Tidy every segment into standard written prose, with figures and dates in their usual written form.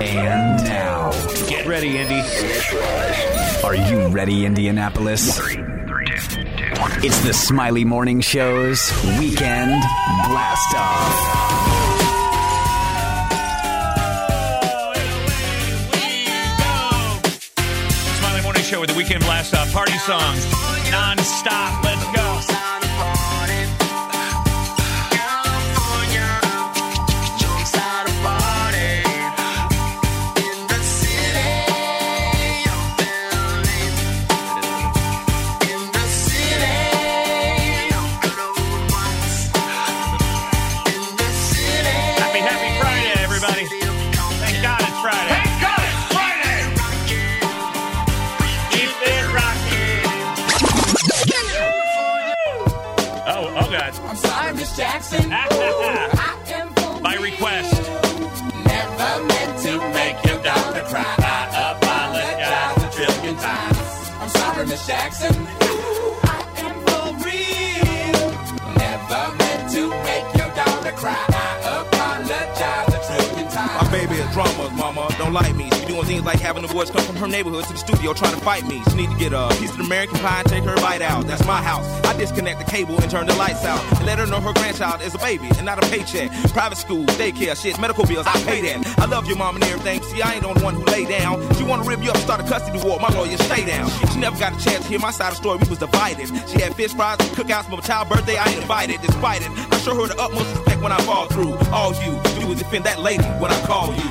And now, get ready, Indy. Are you ready, Indianapolis? 3, 2, 1. It's the Smiley Morning Show's Weekend Blast Off. Show with the Weekend Blast Off party song non-stop. Let's go. Happy, happy Friday, everybody. Thank God it's Friday. Jackson, by request. Never meant to make your daughter cry. I apologize a trillion times. I'm sorry, Miss Jackson. I am for real. Never meant to make your daughter cry. I apologize a trillion times. My baby is drama, mama. Don't like me. She doing things like having the boys come from her neighborhood to the studio trying to fight me. She need to get a piece of American pie and take her bite out. That's my house. I disconnect the cable and turn the lights out. And let her know her grandchild is a baby and not a paycheck. Private school, daycare, shit, medical bills, I pay that. I love your mom and everything. See, I ain't the only one who lay down. She wanna rip you up and start a custody war. My lawyer, stay down. She never got a chance to hear my side of the story. We was divided. She had fish fries and cookouts for my child's birthday. I ain't invited. Despite it, I show her the utmost respect when I fall through. All you do is defend that lady when I call you.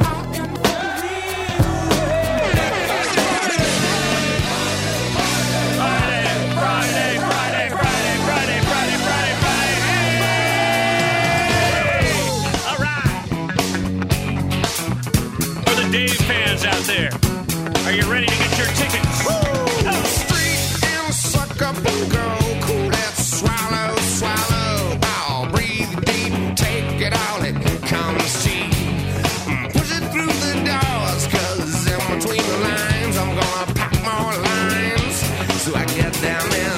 I am for real. Friday, Friday, Friday, Friday, Friday, Friday, Friday, Friday. Hey! All right. For the Dave fans out there. Are you ready to get your tickets? Woo! Oh. Street and suck up and go. Cool that swallow, swallow. I'll breathe deep, take it all, it comes cheap. Push it through the doors, cause in between the lines, I'm gonna pack more lines. So I get down in.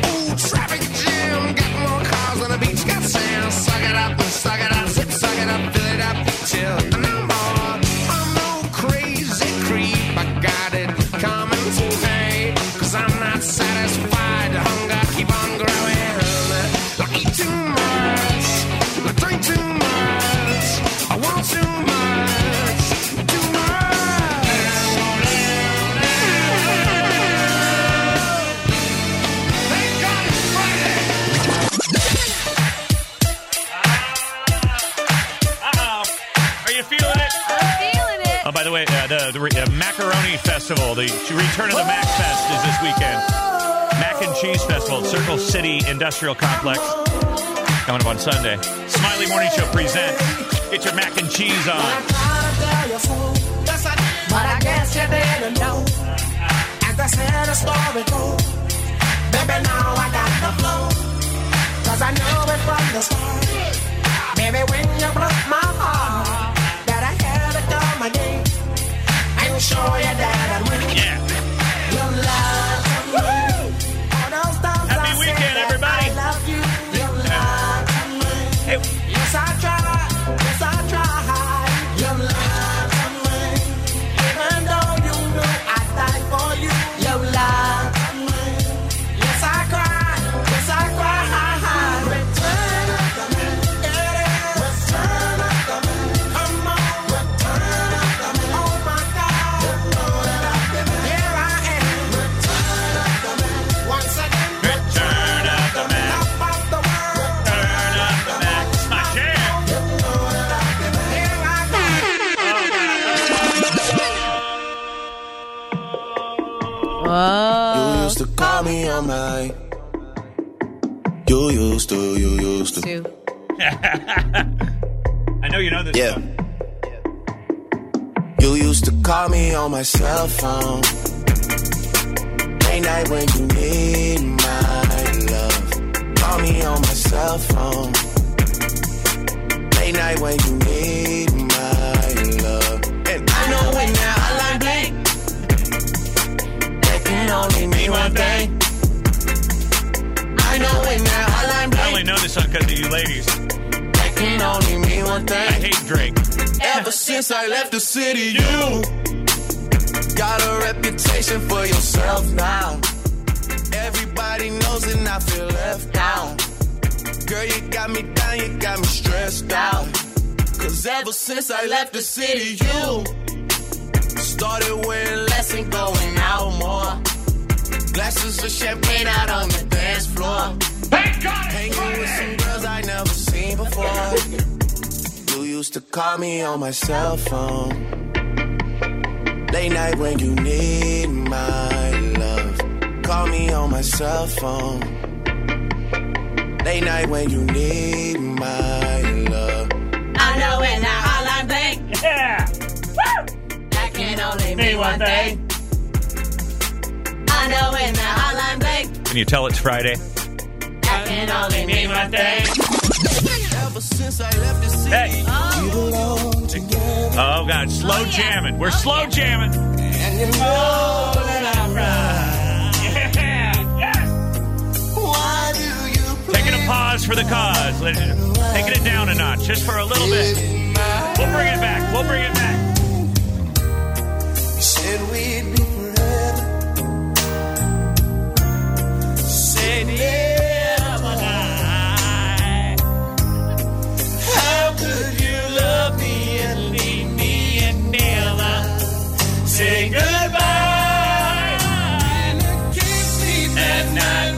Ooh, traffic jam, got more cars on the beach, got sand. Suck it up and suck it up, zip, suck it up, fill it up, chill. No more. I got it coming today, cause I'm not satisfied. The hunger keep on growing. I eat too much, I drink too much, I want too much, too much. Thank God it's Friday. Uh-oh. Are you feeling it? I'm feeling it. Oh, by the way, the Macaroni Festival, the return of the Mac Fest is this weekend. Mac and Cheese Festival at Circle City Industrial Complex. Coming up on Sunday. Smiley Morning Show presents Get Your Mac and Cheese On. But I guess you didn't know. As I said, the story goes. Baby, now I got the flow. Cause I know it from the start. Baby, when you broke my heart, that I had it come again. Show you that I win. Yeah. Your love for me. All those times happy I weekend, everybody. I love you. Your love for me. Hey. Yes, I try. Yes, I try. Your love for me. Even though you know I die for you. Your love for me. Yes, I cry. Yes, I cry. Return of the man. Return of the man. Come on. Return of the man. Oh, my God. Oh. You used to call me on my. You used to. I know you know this song. Yeah. You used to call me on my cell phone. Late night when you need my love. Call me on my cell phone. Late night when you need my love. And I know it now. I like blank. thing. I know when that hotline bling. I only know this song because of you ladies. That can only mean one thing. I hate Drake. Ever since I left the city, you got a reputation for yourself now. Everybody knows and I feel left out. Girl, you got me down, you got me stressed out. Cause ever since I left the city, you started wearing less and going out more. Glasses of champagne out on the dance floor. Hanging with some girls I never seen before. You used to call me on my cell phone. Late night when you need my love. Call me on my cell phone. Late night when you need my love. I know when that hotline bling. Yeah. Woo! That can only mean one thing. I know when that hotline bling. Can you tell it's Friday? That can only mean one thing. Ever since I left the city, hey. Oh God, slow jamming. We're slow jamming. And you know that I'm right. Pause for the cause. Taking it down a notch, just for a little bit. We'll bring it back. We'll bring it back. You said we'd be forever. Said never die. How could you love me and leave me and never say goodbye? And kiss me that night.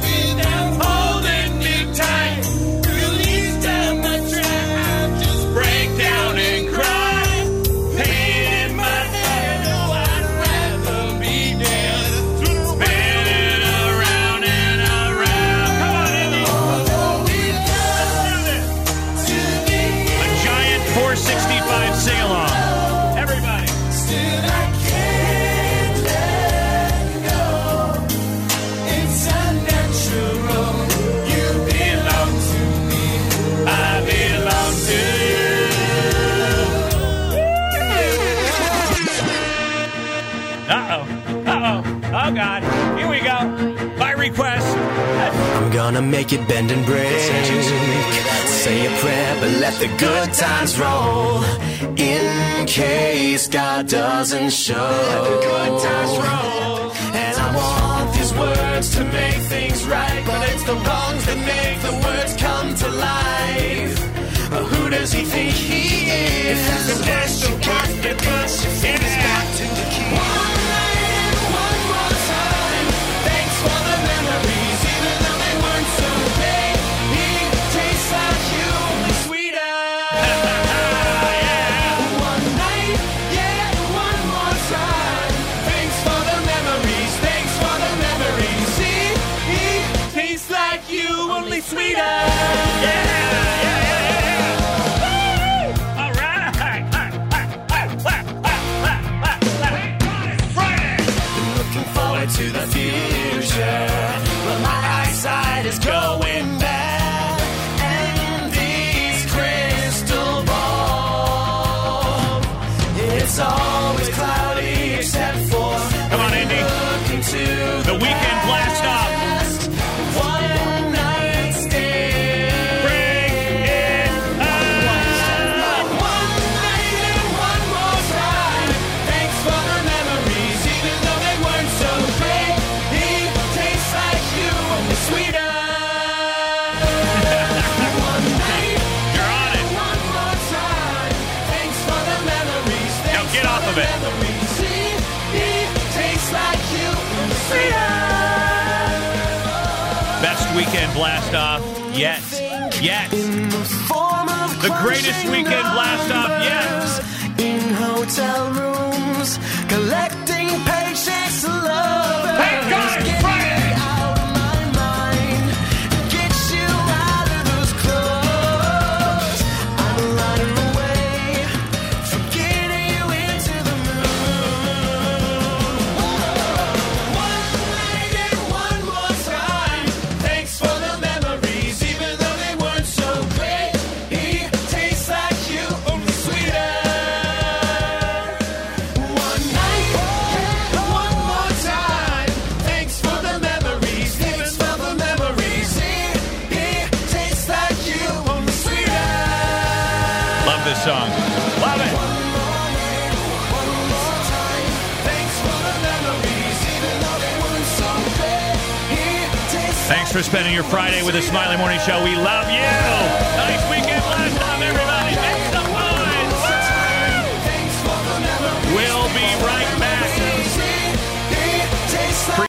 Oh, God. Here we go. By request. I'm gonna make it bend and break. Say a prayer, but let the good times roll. In case God doesn't show. Let the good times roll. And I want these words to make things right. But it's the wrongs that make the words come to life. But who does he think he is? It's the best you got, the best you got. It's got to the key. Weekend Blast Off yet. Yet. The greatest Weekend Blast Off yet. In hotel rooms, collecting paychecks, love. Thank God it's Friday! Get out of my mind. Get you out of those clothes. I'm running away from getting you into the moon. Whoa. One night and one more time. For the memories, even though they weren't so great, he tastes like you, only sweeter. One night. song. Love it. Thanks for spending your Friday with the Smiley Morning Show. We love you. Nice weekend.